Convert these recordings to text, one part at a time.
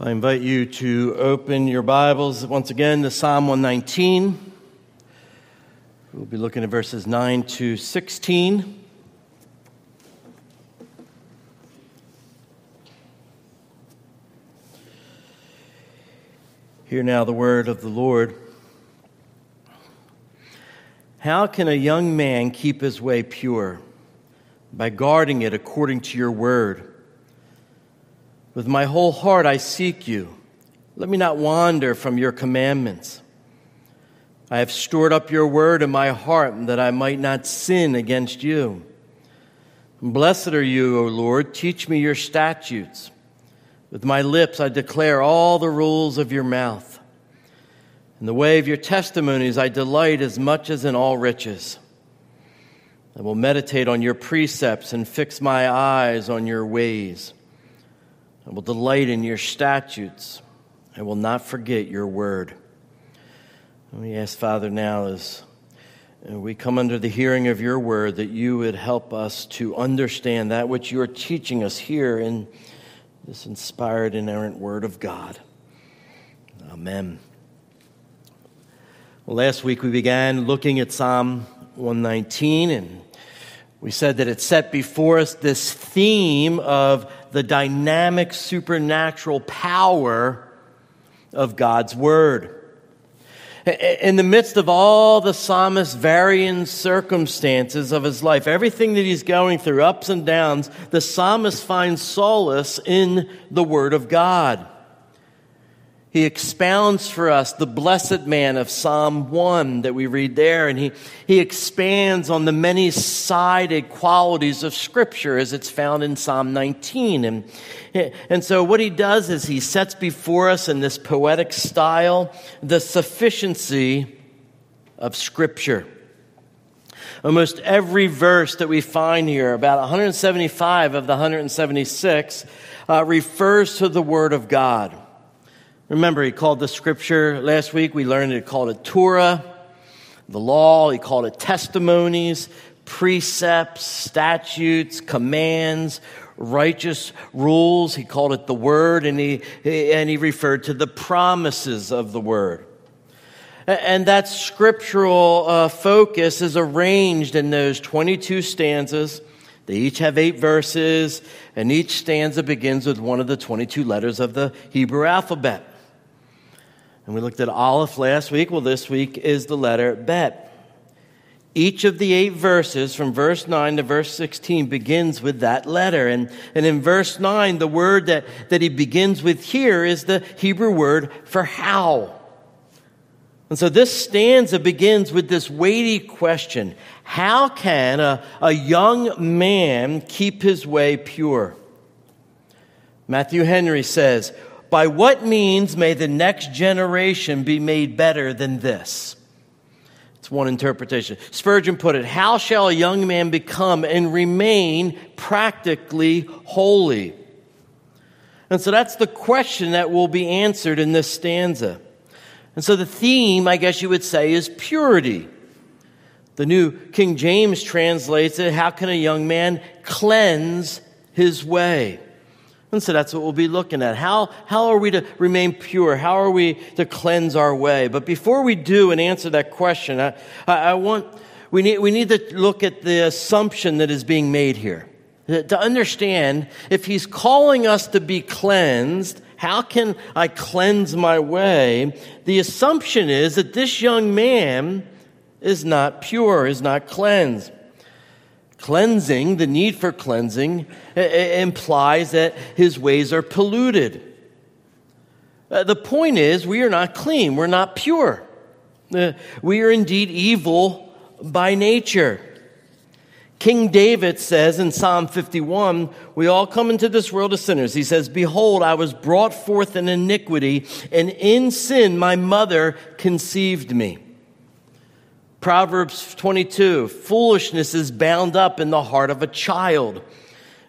I invite you to open your Bibles once again to Psalm 119. We'll be looking at verses 9 to 16. Hear now the word of the Lord. How can a young man keep his way pure? By guarding it according to your word. With my whole heart I seek you. Let me not wander from your commandments. I have stored up your word in my heart that I might not sin against you. Blessed are you, O Lord. Teach me your statutes. With my lips I declare all the rules of your mouth. In the way of your testimonies I delight as much as in all riches. I will meditate on your precepts and fix my eyes on your ways. I will delight in your statutes. I will not forget your word. And we ask, Father, now as we come under the hearing of your word, that you would help us to understand that which you are teaching us here in this inspired, inerrant word of God. Amen. Well, last week we began looking at Psalm 119, and we said that it set before us this theme of the dynamic supernatural power of God's word. In the midst of all the psalmist's varying circumstances of his life, everything that he's going through, ups and downs, the psalmist finds solace in the word of God. He expounds for us the blessed man of Psalm 1 that we read there, and he expands on the many-sided qualities of Scripture as it's found in Psalm 19. And so what he does is he sets before us in this poetic style the sufficiency of Scripture. Almost every verse that we find here, about 175 of the 176, refers to the Word of God. Remember, he called the scripture last week. We learned he called it Torah, the law. He called it testimonies, precepts, statutes, commands, righteous rules. He called it the word, and he referred to the promises of the word. And that scriptural focus is arranged in those 22 stanzas. They each have 8 verses, and each stanza begins with one of the 22 letters of the Hebrew alphabet. And we looked at Aleph last week. Well, this week is the letter Bet. Each of the 8 verses, from verse 9 to verse 16, begins with that letter. And in verse 9, the word that he begins with here is the Hebrew word for how. And so this stanza begins with this weighty question. How can a young man keep his way pure? Matthew Henry says, by what means may the next generation be made better than this? It's one interpretation. Spurgeon put it, how shall a young man become and remain practically holy? And so that's the question that will be answered in this stanza. And so the theme, I guess you would say, is purity. The New King James translates it, how can a young man cleanse his way? And so that's what we'll be looking at. How are we to remain pure? How are we to cleanse our way? But before we do and answer that question, we need to look at the assumption that is being made here. To understand, if he's calling us to be cleansed, how can I cleanse my way? The assumption is that this young man is not pure, is not cleansed. Cleansing, the need for cleansing, implies that his ways are polluted. The point is, we are not clean, we're not pure. We are indeed evil by nature. King David says in Psalm 51, we all come into this world as sinners. He says, behold, I was brought forth in iniquity, and in sin my mother conceived me. Proverbs 22, foolishness is bound up in the heart of a child.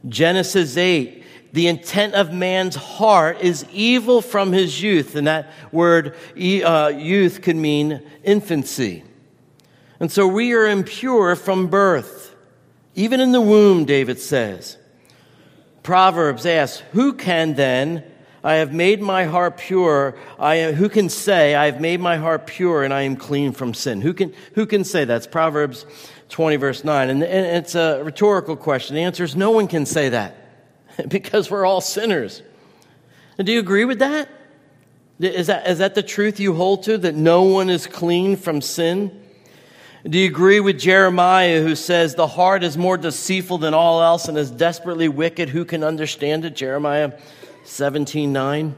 Genesis 8, the intent of man's heart is evil from his youth. And that word youth could mean infancy. And so we are impure from birth. Even in the womb, David says. Proverbs asks, who can then I have made my heart pure. Who can say, I have made my heart pure and I am clean from sin? Who can say that? It's Proverbs 20, verse 9. And it's a rhetorical question. The answer is no one can say that because we're all sinners. And do you agree with that? Is that the truth you hold to, that no one is clean from sin? Do you agree with Jeremiah, who says, the heart is more deceitful than all else and is desperately wicked? Who can understand it? Jeremiah 17:9.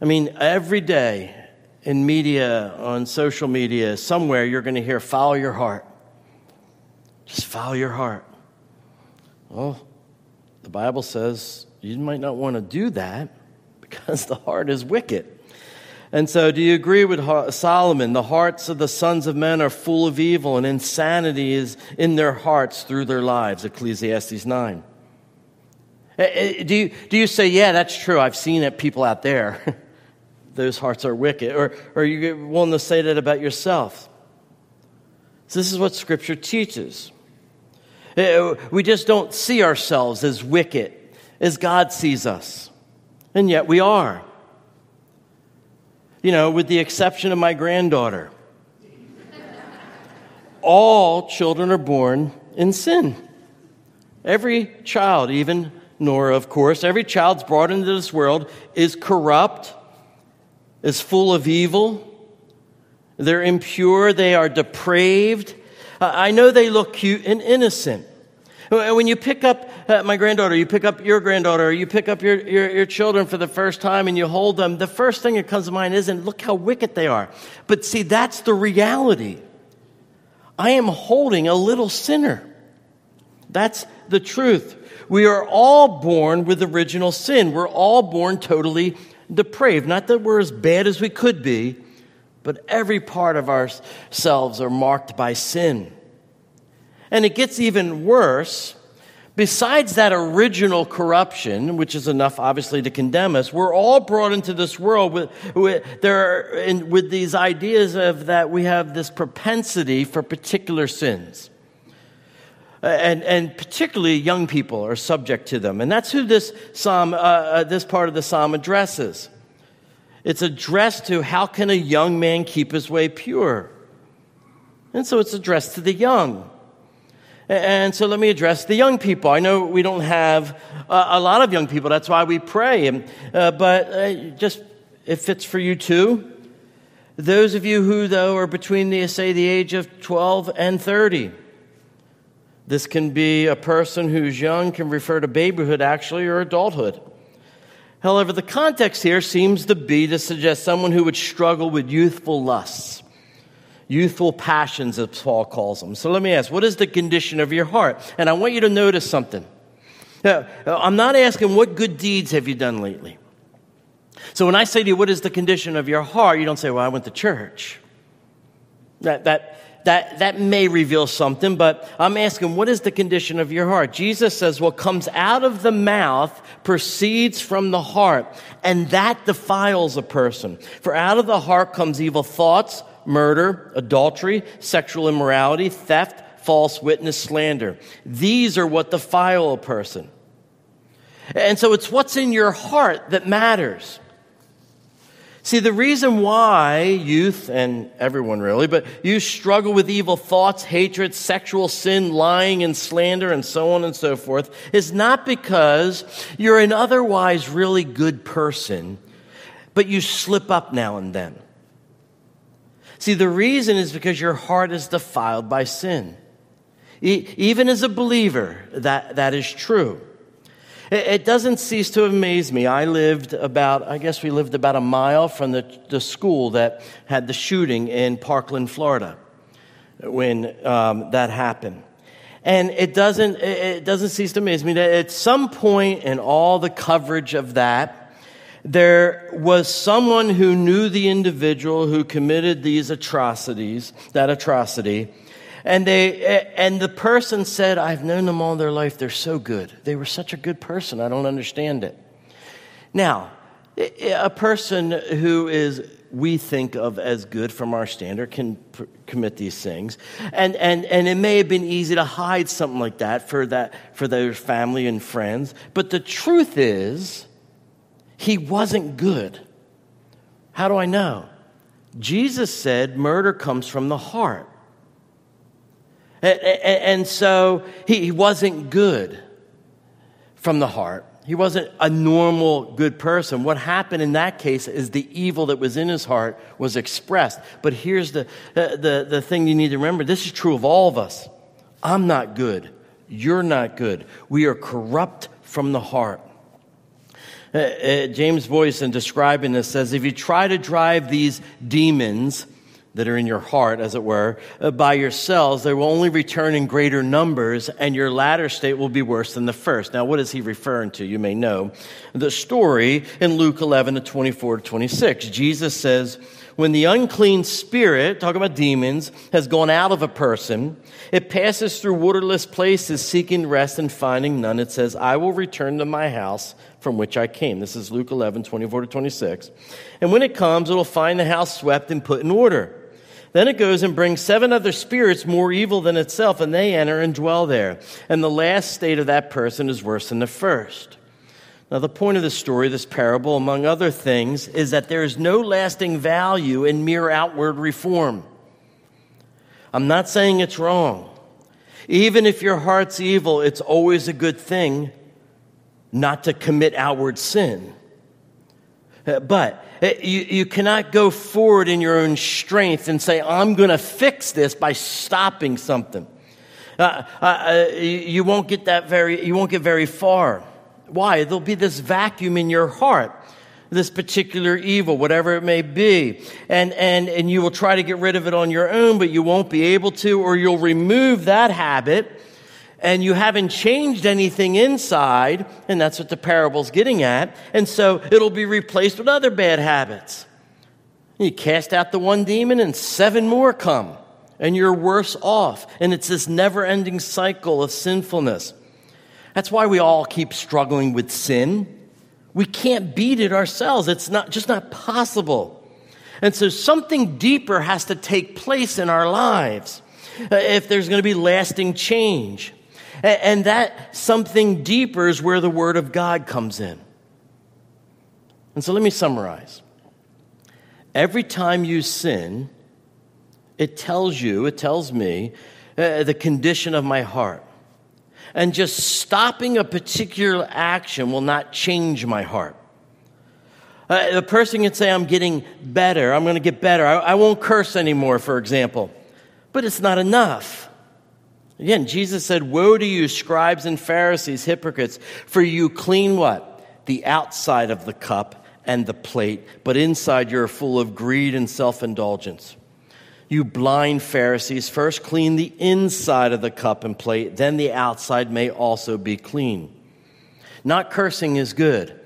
I mean, every day in media, on social media, somewhere you're going to hear, follow your heart. Just follow your heart. Well, the Bible says you might not want to do that because the heart is wicked. And so do you agree with Solomon? The hearts of the sons of men are full of evil, and insanity is in their hearts through their lives, Ecclesiastes 9. Do you say, yeah, that's true, I've seen it, people out there, those hearts are wicked? Or are you willing to say that about yourself? So this is what Scripture teaches. We just don't see ourselves as wicked as God sees us, and yet we are. You know, with the exception of my granddaughter, all children are born in sin. Every child, even Nora, of course, every child's brought into this world is corrupt, is full of evil. They're impure. They are depraved. I know they look cute and innocent. When you pick up my granddaughter, you pick up your granddaughter, you pick up your children for the first time and you hold them, the first thing that comes to mind isn't, look how wicked they are. But see, that's the reality. I am holding a little sinner. That's the truth. We are all born with original sin. We're all born totally depraved. Not that we're as bad as we could be, but every part of ourselves are marked by sin. And it gets even worse. Besides that original corruption, which is enough, obviously, to condemn us, we're all brought into this world with these ideas of that we have this propensity for particular sins. And particularly young people are subject to them. And that's who this psalm, this part of the psalm addresses. It's addressed to how can a young man keep his way pure? And so it's addressed to the young. And so let me address the young people. I know we don't have a lot of young people. That's why we pray. But it fits for you too. Those of you who, though, are between the age of 12 and 30. This can be a person who's young, can refer to babyhood, actually, or adulthood. However, the context here seems to be to suggest someone who would struggle with youthful lusts. Youthful passions, as Paul calls them. So let me ask, what is the condition of your heart? And I want you to notice something. Now, I'm not asking what good deeds have you done lately. So when I say to you, what is the condition of your heart, you don't say, well, I went to church. That may reveal something, but I'm asking, what is the condition of your heart? Jesus says, what comes out of the mouth proceeds from the heart, and that defiles a person. For out of the heart comes evil thoughts, murder, adultery, sexual immorality, theft, false witness, slander. These are what defile a person. And so it's what's in your heart that matters. See, the reason why youth, and everyone really, but you struggle with evil thoughts, hatred, sexual sin, lying, and slander, and so on and so forth, is not because you're an otherwise really good person, but you slip up now and then. See, the reason is because your heart is defiled by sin. Even as a believer, that is true. It doesn't cease to amaze me. We lived about a mile from the school that had the shooting in Parkland, Florida, when that happened. And it doesn't cease to amaze me that at some point in all the coverage of that, there was someone who knew the individual who committed these atrocities, that atrocity, and the person said, I've known them all their life. They're so good. They were such a good person. I don't understand it. Now, a person who is, we think of as good from our standard, can commit these things. And it may have been easy to hide something like that for their family and friends. But the truth is, He wasn't good. How do I know? Jesus said murder comes from the heart. And so he wasn't good from the heart. He wasn't a normal good person. What happened in that case is the evil that was in his heart was expressed. But here's the thing you need to remember. This is true of all of us. I'm not good. You're not good. We are corrupt from the heart. James Boyce, in describing this, says, if you try to drive these demons that are in your heart, as it were, by yourselves, they will only return in greater numbers, and your latter state will be worse than the first. Now, what is he referring to? You may know the story in Luke 11 to 24 to 26. Jesus says, when the unclean spirit, talking about demons, has gone out of a person, it passes through waterless places seeking rest and finding none. It says, I will return to my house from which I came. This is Luke 11, 24 to 26. And when it comes, it will find the house swept and put in order. Then it goes and brings 7 other spirits more evil than itself, and they enter and dwell there. And the last state of that person is worse than the first. Now, the point of this story, this parable, among other things, is that there is no lasting value in mere outward reform. I'm not saying it's wrong. Even if your heart's evil, it's always a good thing not to commit outward sin. But you cannot go forward in your own strength and say, I'm going to fix this by stopping something. You won't get very far. Why? There'll be this vacuum in your heart, this particular evil, whatever it may be. And you will try to get rid of it on your own, but you won't be able to, or you'll remove that habit, and you haven't changed anything inside, and that's what the parable's getting at. And so it'll be replaced with other bad habits. You cast out the one demon, and 7 more come, and you're worse off. And it's this never-ending cycle of sinfulness. That's why we all keep struggling with sin. We can't beat it ourselves. It's not just not possible. And so something deeper has to take place in our lives if there's going to be lasting change. And that something deeper is where the Word of God comes in. And so let me summarize. Every time you sin, it tells me, the condition of my heart. And just stopping a particular action will not change my heart. The person can say, I'm getting better. I'm going to get better. I won't curse anymore, for example. But it's not enough. Again, Jesus said, woe to you, scribes and Pharisees, hypocrites, for you clean what? The outside of the cup and the plate, but inside you're full of greed and self-indulgence. You blind Pharisees, first clean the inside of the cup and plate, then the outside may also be clean. Not cursing is good.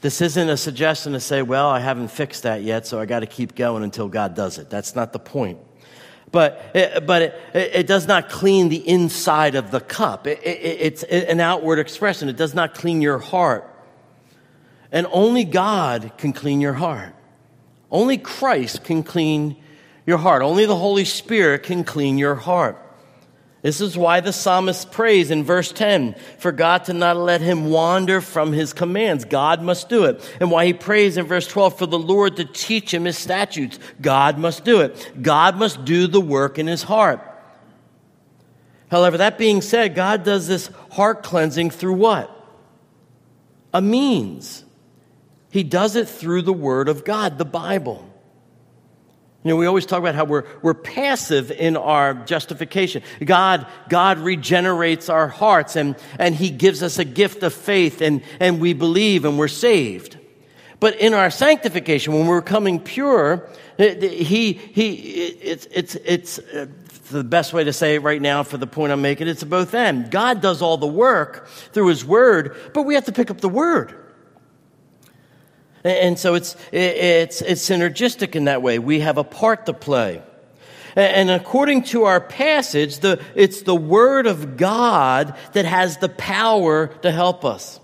This isn't a suggestion to say, well, I haven't fixed that yet, so I got to keep going until God does it. That's not the point. But it does not clean the inside of the cup. It's an outward expression. It does not clean your heart. And only God can clean your heart. Only Christ can clean your heart. Only the Holy Spirit can clean your heart. This is why the psalmist prays in verse 10 for God to not let him wander from his commands. God must do it. And why he prays in verse 12 for the Lord to teach him his statutes. God must do it. God must do the work in his heart. However, that being said, God does this heart cleansing through what? A means. He does it through the Word of God, the Bible. You know, we always talk about how we're passive in our justification. God regenerates our hearts, and he gives us a gift of faith, and we believe and we're saved. But in our sanctification, when we're becoming pure, it's the best way to say it right now for the point I'm making. It's a both end. God does all the work through his word, but we have to pick up the word. And so it's synergistic in that way. We have a part to play. And according to our passage, it's the Word of God that has the power to help us.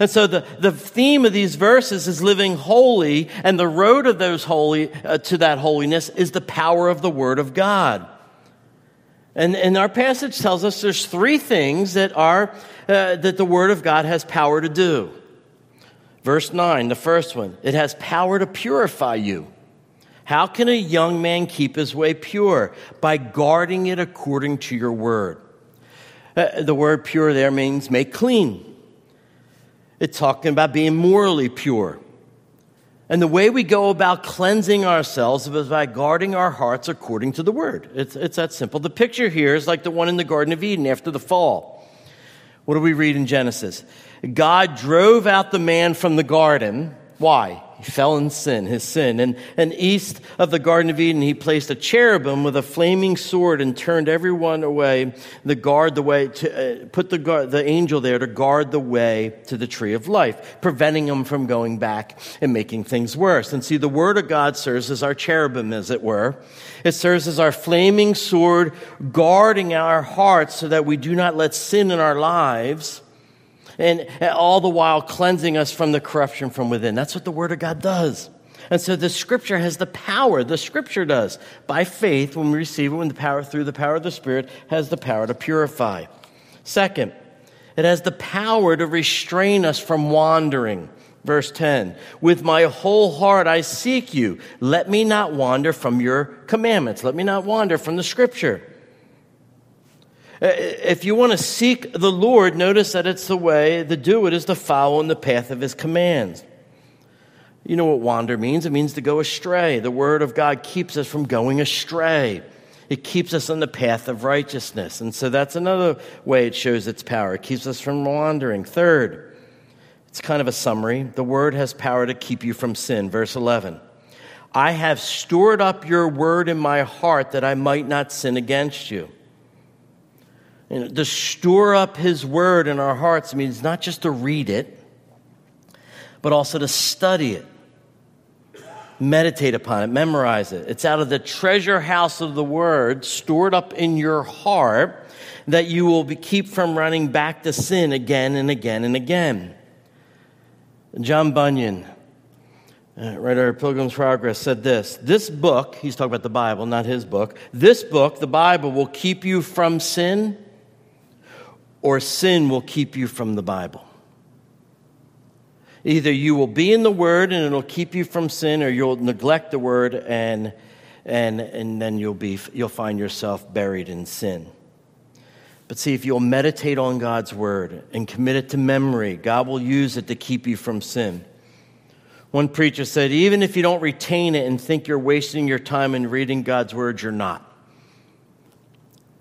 And so the theme of these verses is living holy, and the road of those holy to that holiness is the power of the Word of God. And our passage tells us there's 3 things that the Word of God has power to do. Verse 9, the first one, it has power to purify you. How can a young man keep his way pure? By guarding it according to your word. The word pure there means make clean. It's talking about being morally pure. And the way we go about cleansing ourselves is by guarding our hearts according to the word. It's that simple. The picture here is like the one in the Garden of Eden after the fall. What do we read in Genesis? God drove out the man from the garden. Why? He fell in sin, his sin. And east of the Garden of Eden, he placed a cherubim with a flaming sword and turned everyone away, put the angel there to guard the way to the tree of life, preventing him from going back and making things worse. And see, the word of God serves as our cherubim, as it were. It serves as our flaming sword, guarding our hearts so that we do not let sin in our lives, and all the while cleansing us from the corruption from within. That's what the Word of God does. And so the Scripture has the power. The Scripture does. By faith, when we receive it, when the power through the power of the Spirit has the power to purify. Second, it has the power to restrain us from wandering. Verse 10, with my whole heart I seek you. Let me not wander from your commandments. Let me not wander from the Scripture. If you want to seek the Lord, notice that it's the way to do it is to follow in the path of his commands. You know what wander means? It means to go astray. The word of God keeps us from going astray. It keeps us on the path of righteousness. And so that's another way it shows its power. It keeps us from wandering. Third, it's kind of a summary. The word has power to keep you from sin. Verse 11, I have stored up your word in my heart that I might not sin against you. You know, to store up his word in our hearts means not just to read it, but also to study it, meditate upon it, memorize it. It's out of the treasure house of the word stored up in your heart that you will keep from running back to sin again and again and again. John Bunyan, writer of Pilgrim's Progress, said this. This book, he's talking about the Bible, not his book. This book, the Bible, will keep you from sin, or sin will keep you from the Bible. Either you will be in the Word and it'll keep you from sin, or you'll neglect the Word and then you'll find yourself buried in sin. But see, if you'll meditate on God's Word and commit it to memory, God will use it to keep you from sin. One preacher said, even if you don't retain it and think you're wasting your time in reading God's Word, you're not.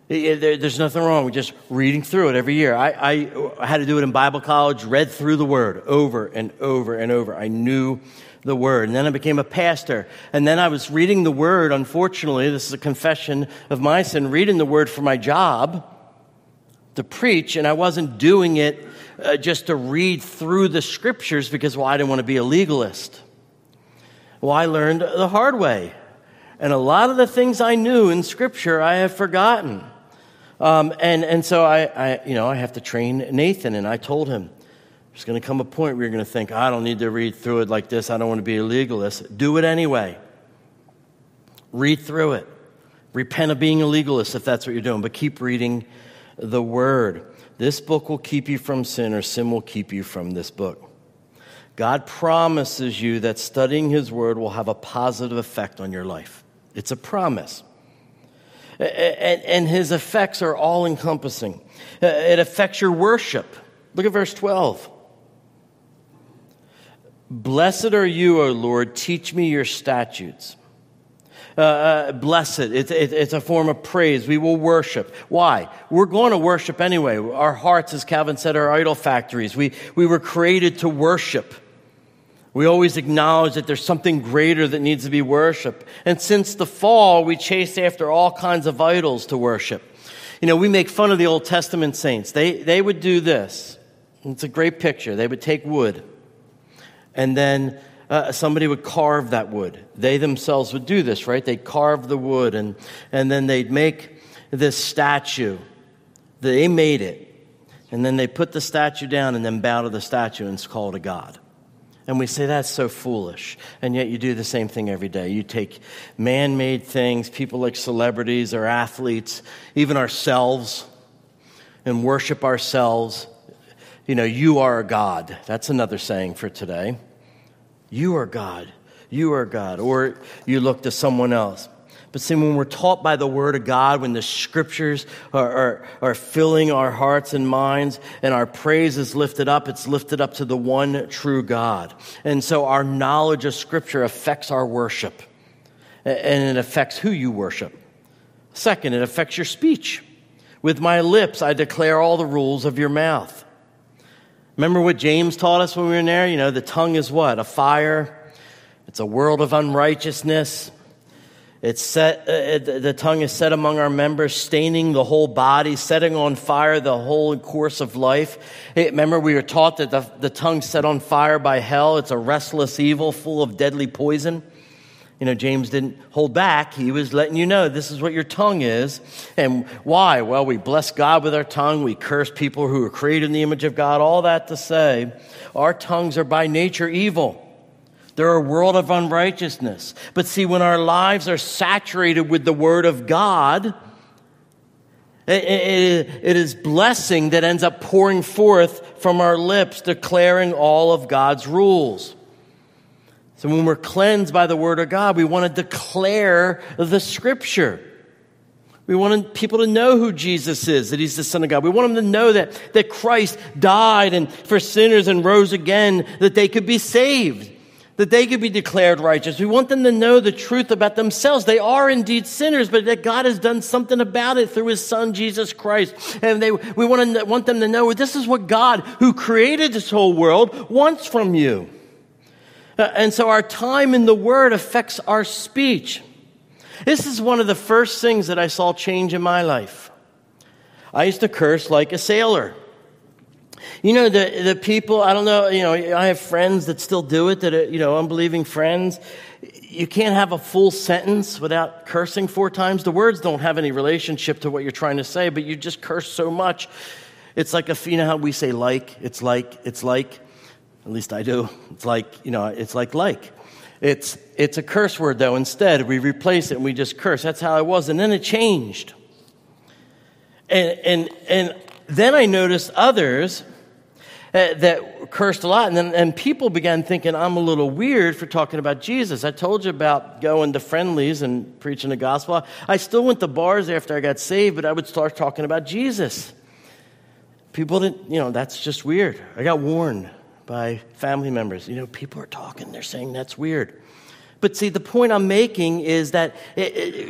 There's nothing wrong with just reading through it every year. I had to do it in Bible college, read through the Word over and over and over. I knew the Word. And then I became a pastor. And then I was reading the Word, unfortunately, this is a confession of my sin, reading the Word for my job to preach, and I wasn't doing it just to read through the Scriptures because, well, I didn't want to be a legalist. Well, I learned the hard way. And a lot of the things I knew in Scripture I have forgotten. So I have to train Nathan, and I told him, there's going to come a point where you're going to think, I don't need to read through it like this. I don't want to be a legalist. Do it anyway. Read through it. Repent of being a legalist if that's what you're doing, but keep reading the Word. This book will keep you from sin, or sin will keep you from this book. God promises you that studying his word will have a positive effect on your life. It's a promise. And his effects are all-encompassing. It affects your worship. Look at verse 12. Blessed are you, O Lord, teach me your statutes. Blessed. It's a form of praise. We will worship. Why? We're going to worship anyway. Our hearts, as Calvin said, are idol factories. We were created to worship. We always acknowledge that there's something greater that needs to be worshiped. And since the fall, we chased after all kinds of idols to worship. You know, we make fun of the Old Testament saints. They would do this. It's a great picture. They would take wood and then somebody would carve that wood. They themselves would do this, right? They'd carve the wood, and then they'd make this statue. They made it. And then they put the statue down and then bow to the statue and call it a god. And we say, that's so foolish. And yet you do the same thing every day. You take man-made things, people like celebrities or athletes, even ourselves, and worship ourselves. You know, you are God. That's another saying for today. You are God. You are God. Or you look to someone else. But see, when we're taught by the Word of God, when the Scriptures are filling our hearts and minds, and our praise is lifted up, it's lifted up to the one true God. And so our knowledge of Scripture affects our worship, and it affects who you worship. Second, it affects your speech. With my lips, I declare all the rules of your mouth. Remember what James taught us when we were in there? You know, the tongue is what? A fire. It's a world of unrighteousness. It's set. The tongue is set among our members, staining the whole body, setting on fire the whole course of life. Remember, we were taught that the tongue's set on fire by hell. It's a restless evil full of deadly poison. You know, James didn't hold back. He was letting you know this is what your tongue is. And why? Well, we bless God with our tongue. We curse people who are created in the image of God. All that to say, our tongues are by nature evil. They're a world of unrighteousness. But see, when our lives are saturated with the Word of God, it is blessing that ends up pouring forth from our lips, declaring all of God's rules. So when we're cleansed by the Word of God, we want to declare the Scripture. We want people to know who Jesus is, that he's the Son of God. We want them to know that Christ died and for sinners and rose again, that they could be saved, that they could be declared righteous. We want them to know the truth about themselves. They are indeed sinners, but that God has done something about it through his Son, Jesus Christ. And we want them to know this is what God, who created this whole world, wants from you. And so our time in the Word affects our speech. This is one of the first things that I saw change in my life. I used to curse like a sailor. You know, the people, I don't know, you know, I have friends that still do it, that are, you know, unbelieving friends. You can't have a full sentence without cursing 4 times. The words don't have any relationship to what you're trying to say, but you just curse so much. It's like, you know how we say like, at least I do. It's like, you know, it's like. It's a curse word, though. Instead, we replace it and we just curse. That's how I was. And then it changed. And then I noticed others that cursed a lot, and people began thinking I'm a little weird for talking about Jesus. I told you about going to friendlies and preaching the gospel. I still went to bars after I got saved, but I would start talking about Jesus. People didn't, you know, that's just weird. I got warned by family members. You know, people are talking, they're saying that's weird. But see, the point I'm making is that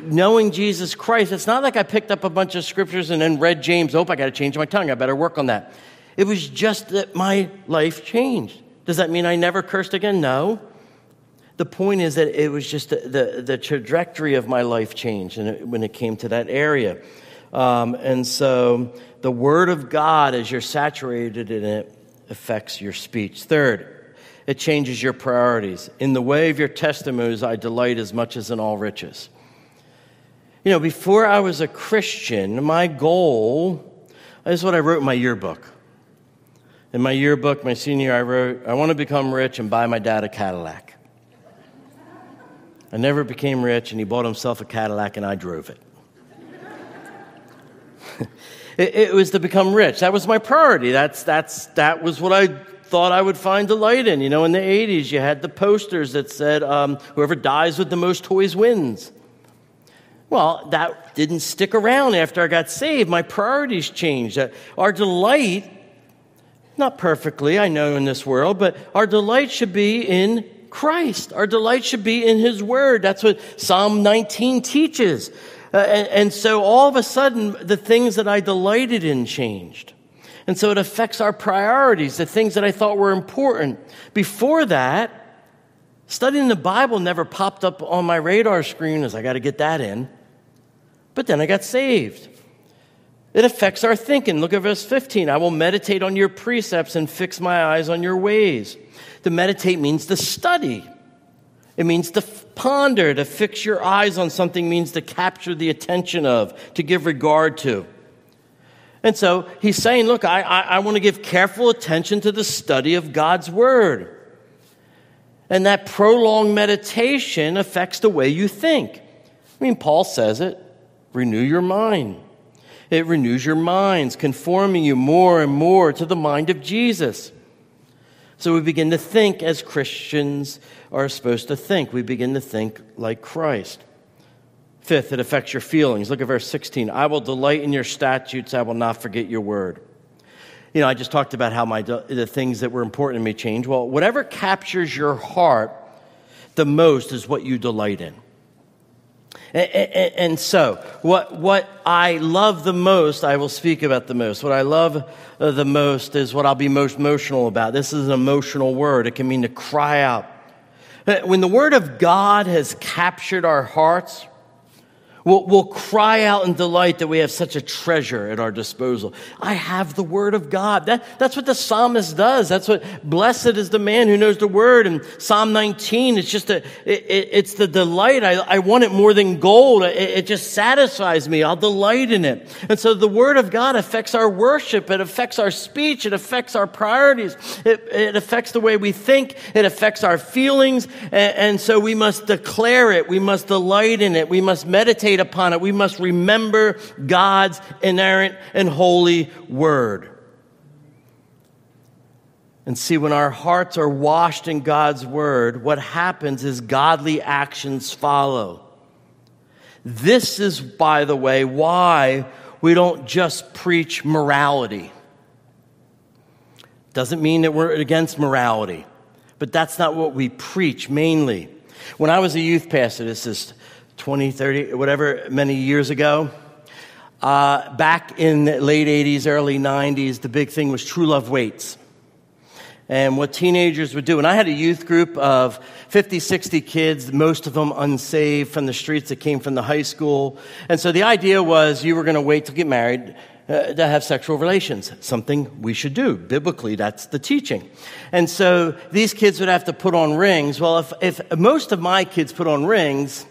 knowing Jesus Christ, it's not like I picked up a bunch of scriptures and then read James. Oh, I got to change my tongue. I better work on that. It was just that my life changed. Does that mean I never cursed again? No. The point is that it was just the trajectory of my life changed when it came to that area. And so the Word of God, as you're saturated in it, affects your speech. Third, it changes your priorities. In the way of your testimonies, I delight as much as in all riches. You know, before I was a Christian, my goal is what I wrote in my yearbook. In my yearbook, my senior year, I wrote, I want to become rich and buy my dad a Cadillac. I never became rich, and he bought himself a Cadillac, and I drove it. It was to become rich. That was my priority. That was what I thought I would find delight in. You know, in the 80s, you had the posters that said, whoever dies with the most toys wins. Well, that didn't stick around after I got saved. My priorities changed. Our delight, not perfectly, I know, in this world, but our delight should be in Christ. Our delight should be in his Word. That's what Psalm 19 teaches. And so all of a sudden, the things that I delighted in changed. And so it affects our priorities, the things that I thought were important. Before that, studying the Bible never popped up on my radar screen as I got to get that in. But then I got saved. It affects our thinking. Look at verse 15. I will meditate on your precepts and fix my eyes on your ways. To meditate means to study. It means to ponder. To fix your eyes on something means to capture the attention of, to give regard to. And so he's saying, look, I want to give careful attention to the study of God's Word. And that prolonged meditation affects the way you think. I mean, Paul says it, renew your mind. It renews your minds, conforming you more and more to the mind of Jesus. So we begin to think as Christians are supposed to think. We begin to think like Christ. Fifth, it affects your feelings. Look at verse 16. I will delight in your statutes. I will not forget your word. You know, I just talked about how the things that were important to me change. Well, whatever captures your heart the most is what you delight in. And so, what I love the most, I will speak about the most. What I love the most is what I'll be most emotional about. This is an emotional word. It can mean to cry out. When the word of God has captured our hearts, we'll cry out in delight that we have such a treasure at our disposal. I have the word of God. That's what the psalmist does. That's what blessed is the man who knows the word. And Psalm 19, it's just it's the delight. I want it more than gold. It just satisfies me. I'll delight in it. And so the word of God affects our worship. It affects our speech. It affects our priorities. It affects the way we think. It affects our feelings. And so we must declare it. We must delight in it. We must meditate upon it. We must remember God's inerrant and holy word. And see, when our hearts are washed in God's word, what happens is godly actions follow. This is, by the way, why we don't just preach morality. Doesn't mean that we're against morality, but that's not what we preach mainly. When I was a youth pastor, this is 20, 30, whatever, many years ago. Back in the late 80s, early 90s, the big thing was True Love Waits. And what teenagers would do, and I had a youth group of 50, 60 kids, most of them unsaved from the streets that came from the high school. And so the idea was you were going to wait to get married to have sexual relations, something we should do. Biblically, that's the teaching. And so these kids would have to put on rings. Well, if most of my kids put on rings,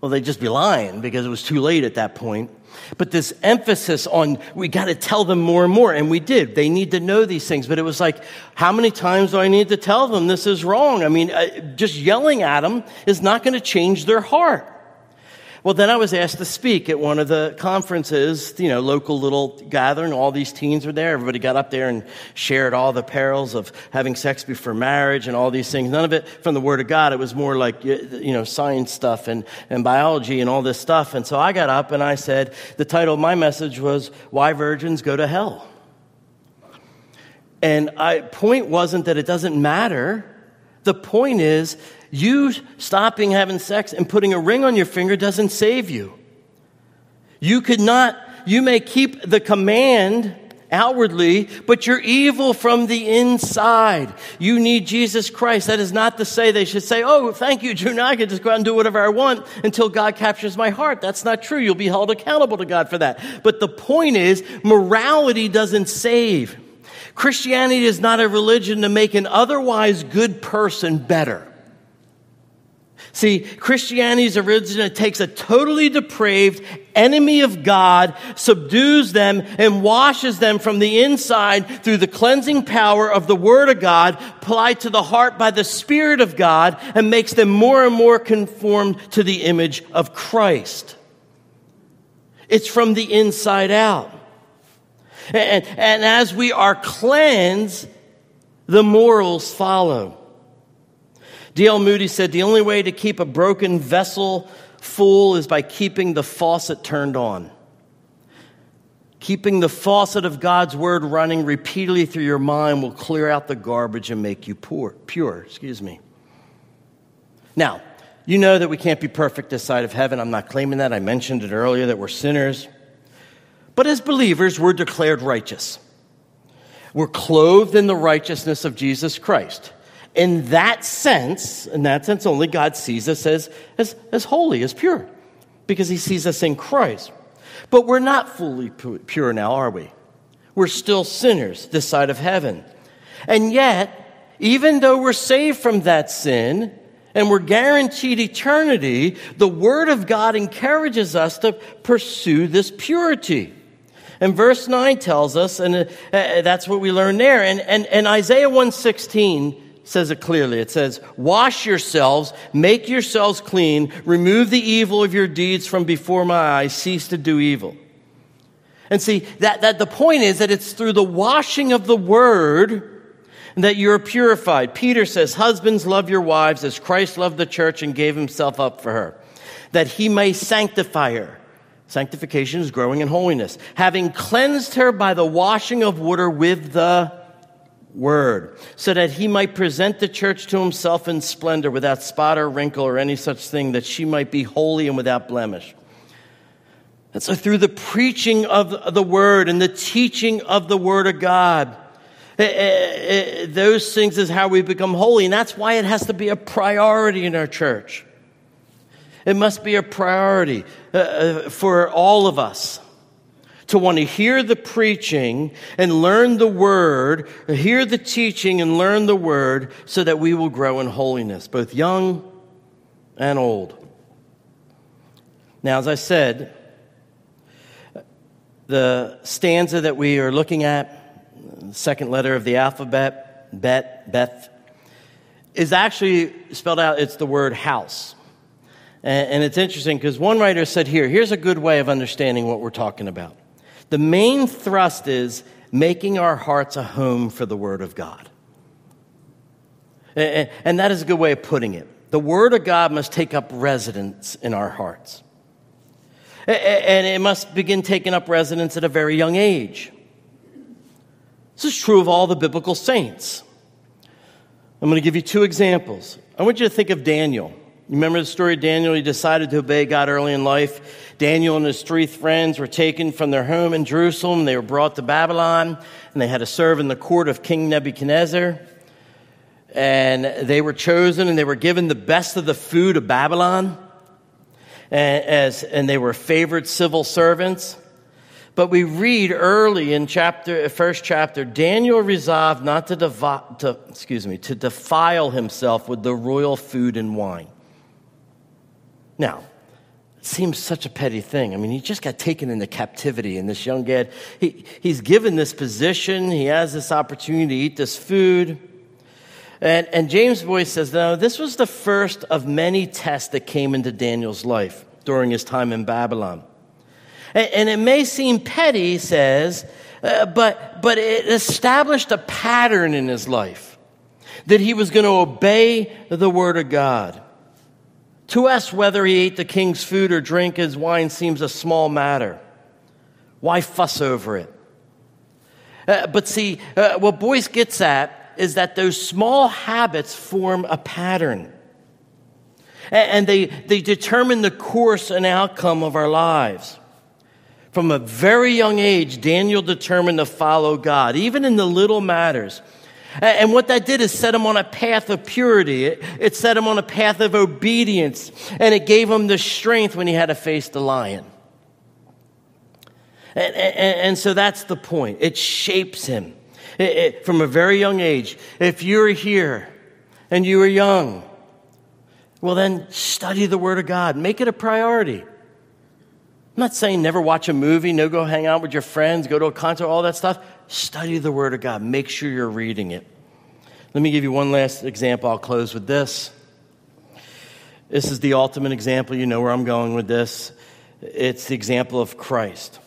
well, they'd just be lying because it was too late at that point. But this emphasis on we got to tell them more and more, and we did. They need to know these things. But it was like, how many times do I need to tell them this is wrong? I mean, just yelling at them is not going to change their heart. Well, then I was asked to speak at one of the conferences, you know, local little gathering. All these teens were there. Everybody got up there and shared all the perils of having sex before marriage and all these things. None of it from the Word of God. It was more like, you know, science stuff and biology and all this stuff. And so I got up and I said, the title of my message was, Why Virgins Go to Hell. And point wasn't that it doesn't matter. The point is, you stopping having sex and putting a ring on your finger doesn't save you. You may keep the command outwardly, but you're evil from the inside. You need Jesus Christ. That is not to say they should say, oh, thank you, June, I can just go out and do whatever I want until God captures my heart. That's not true. You'll be held accountable to God for that. But the point is, morality doesn't save. Christianity is not a religion to make an otherwise good person better. See, Christianity is a religion that takes a totally depraved enemy of God, subdues them, and washes them from the inside through the cleansing power of the Word of God, applied to the heart by the Spirit of God, and makes them more and more conformed to the image of Christ. It's from the inside out. And as we are cleansed, the morals follow. D.L. Moody said, the only way to keep a broken vessel full is by keeping the faucet turned on. Keeping the faucet of God's word running repeatedly through your mind will clear out the garbage and make you pure. Now, you know that we can't be perfect this side of heaven. I'm not claiming that. I mentioned it earlier that we're sinners. But as believers, we're declared righteous. We're clothed in the righteousness of Jesus Christ. In that sense only, God sees us as holy, as pure, because he sees us in Christ. But we're not fully pure now, are we? We're still sinners this side of heaven. And yet, even though we're saved from that sin and we're guaranteed eternity, the Word of God encourages us to pursue this purity. And verse 9 tells us, and that's what we learn there. And Isaiah 1:16 says it clearly. It says, wash yourselves, make yourselves clean, remove the evil of your deeds from before my eyes, cease to do evil. And see, that the point is that it's through the washing of the word that you're purified. Peter says, husbands, love your wives as Christ loved the church and gave himself up for her, that he may sanctify her. Sanctification is growing in holiness, having cleansed her by the washing of water with the word, so that he might present the church to himself in splendor, without spot or wrinkle or any such thing, that she might be holy and without blemish. And so through the preaching of the word and the teaching of the word of God, those things is how we become holy. And that's why it has to be a priority in our church. It must be a priority for all of us to want to hear the preaching and learn the word, hear the teaching and learn the word, so that we will grow in holiness, both young and old. Now, as I said, the stanza that we are looking at, second letter of the alphabet, Beth, is actually spelled out. It's the word house. And it's interesting because one writer said here's a good way of understanding what we're talking about. The main thrust is making our hearts a home for the Word of God. And that is a good way of putting it. The Word of God must take up residence in our hearts. And it must begin taking up residence at a very young age. This is true of all the biblical saints. I'm going to give you two examples. I want you to think of Daniel. You remember the story of Daniel? He decided to obey God early in life. Daniel and his three friends were taken from their home in Jerusalem. They were brought to Babylon, and they had to serve in the court of King Nebuchadnezzar. And they were chosen, and they were given the best of the food of Babylon, and they were favored civil servants. But we read early in first chapter, Daniel resolved not to to defile himself with the royal food and wine. Now, it seems such a petty thing. I mean, he just got taken into captivity, and this young lad, he's given this position. He has this opportunity to eat this food. And James Boyce says, no, this was the first of many tests that came into Daniel's life during his time in Babylon. And it may seem petty, he says, but it established a pattern in his life that he was going to obey the word of God. To us, whether he ate the king's food or drank his wine seems a small matter. Why fuss over it? But what Boyce gets at is that those small habits form a pattern. And they determine the course and outcome of our lives. From a very young age, Daniel determined to follow God, even in the little matters. And what that did is set him on a path of purity. It set him on a path of obedience, and it gave him the strength when he had to face the lion. And so that's the point. It shapes him from a very young age. If you're here and you are young, well, then study the Word of God. Make it a priority. I'm not saying never watch a movie, no go hang out with your friends, go to a concert, all that stuff. Study the Word of God. Make sure you're reading it. Let me give you one last example. I'll close with this. This is the ultimate example. You know where I'm going with this. It's the example of Christ.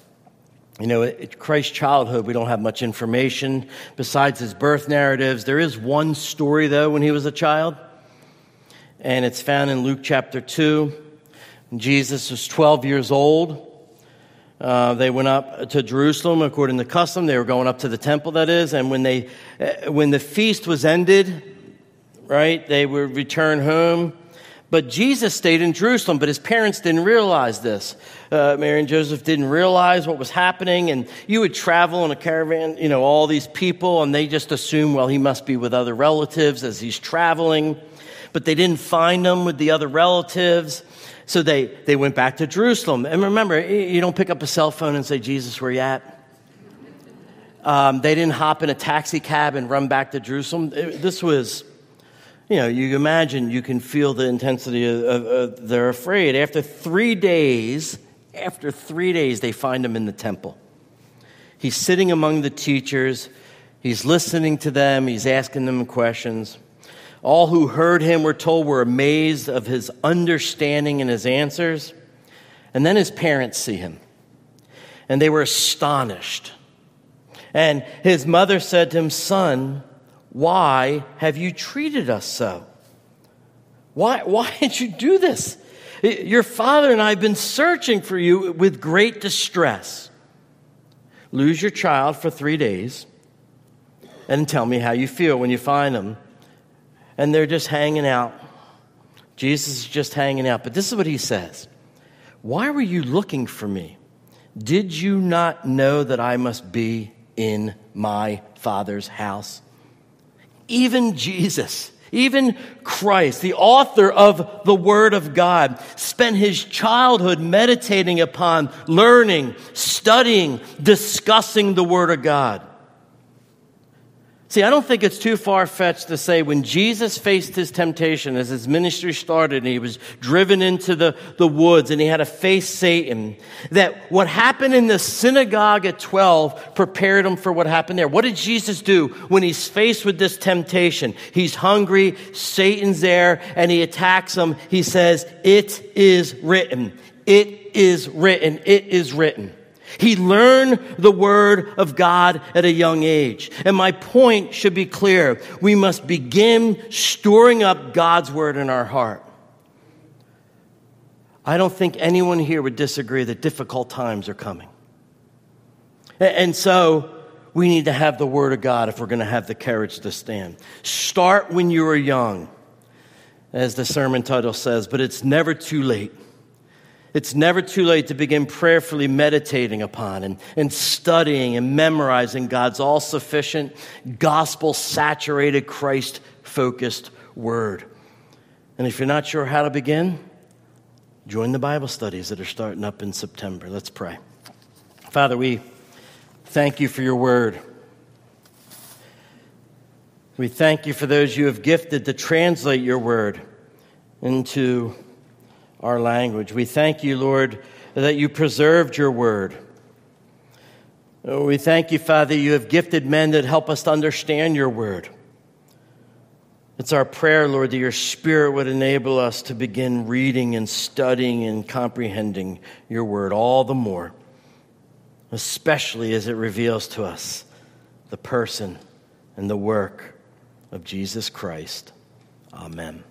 You know, Christ's childhood, we don't have much information besides his birth narratives. There is one story, though, when he was a child, and it's found in Luke chapter 2. Jesus was 12 years old. They went up to Jerusalem according to custom. They were going up to the temple, that is. And when the feast was ended, right, they would return home. But Jesus stayed in Jerusalem, but his parents didn't realize this. Mary and Joseph didn't realize what was happening. And you would travel in a caravan, you know, all these people, and they just assumed, well, he must be with other relatives as he's traveling. But they didn't find him with the other relatives. So they went back to Jerusalem. And remember, you don't pick up a cell phone and say, Jesus, where you at? They didn't hop in a taxi cab and run back to Jerusalem. This was, you know, you imagine, you can feel the intensity of they're afraid. After 3 days, they find him in the temple. He's sitting among the teachers. He's listening to them. He's asking them questions. All who heard him, we're told, were amazed of his understanding and his answers. And then his parents see him. and they were astonished. And his mother said to him, "Son, why have you treated us so? Why did you do this? Your father and I have been searching for you with great distress. Lose your child for 3 days and tell me how you feel when you find him." And they're just hanging out. Jesus is just hanging out. But this is what he says. "Why were you looking for me? Did you not know that I must be in my Father's house?" Even Jesus, even Christ, the author of the Word of God, spent his childhood meditating upon, learning, studying, discussing the Word of God. See, I don't think it's too far-fetched to say when Jesus faced his temptation as his ministry started and he was driven into the woods and he had to face Satan, that what happened in the synagogue at 12 prepared him for what happened there. What did Jesus do when he's faced with this temptation? He's hungry, Satan's there, and he attacks him. He says, "It is written. It is written. It is written." He learned the Word of God at a young age. And my point should be clear. We must begin storing up God's Word in our heart. I don't think anyone here would disagree that difficult times are coming. And so we need to have the Word of God if we're going to have the courage to stand. Start when you are young, as the sermon title says, but it's never too late. It's never too late to begin prayerfully meditating upon and studying and memorizing God's all-sufficient, gospel-saturated, Christ-focused Word. And if you're not sure how to begin, join the Bible studies that are starting up in September. Let's pray. Father, we thank you for your Word. We thank you for those you have gifted to translate your Word into our language. We thank you, Lord, that you preserved your Word. We thank you, Father, you have gifted men that help us to understand your Word. It's our prayer, Lord, that your Spirit would enable us to begin reading and studying and comprehending your Word all the more, especially as it reveals to us the person and the work of Jesus Christ. Amen.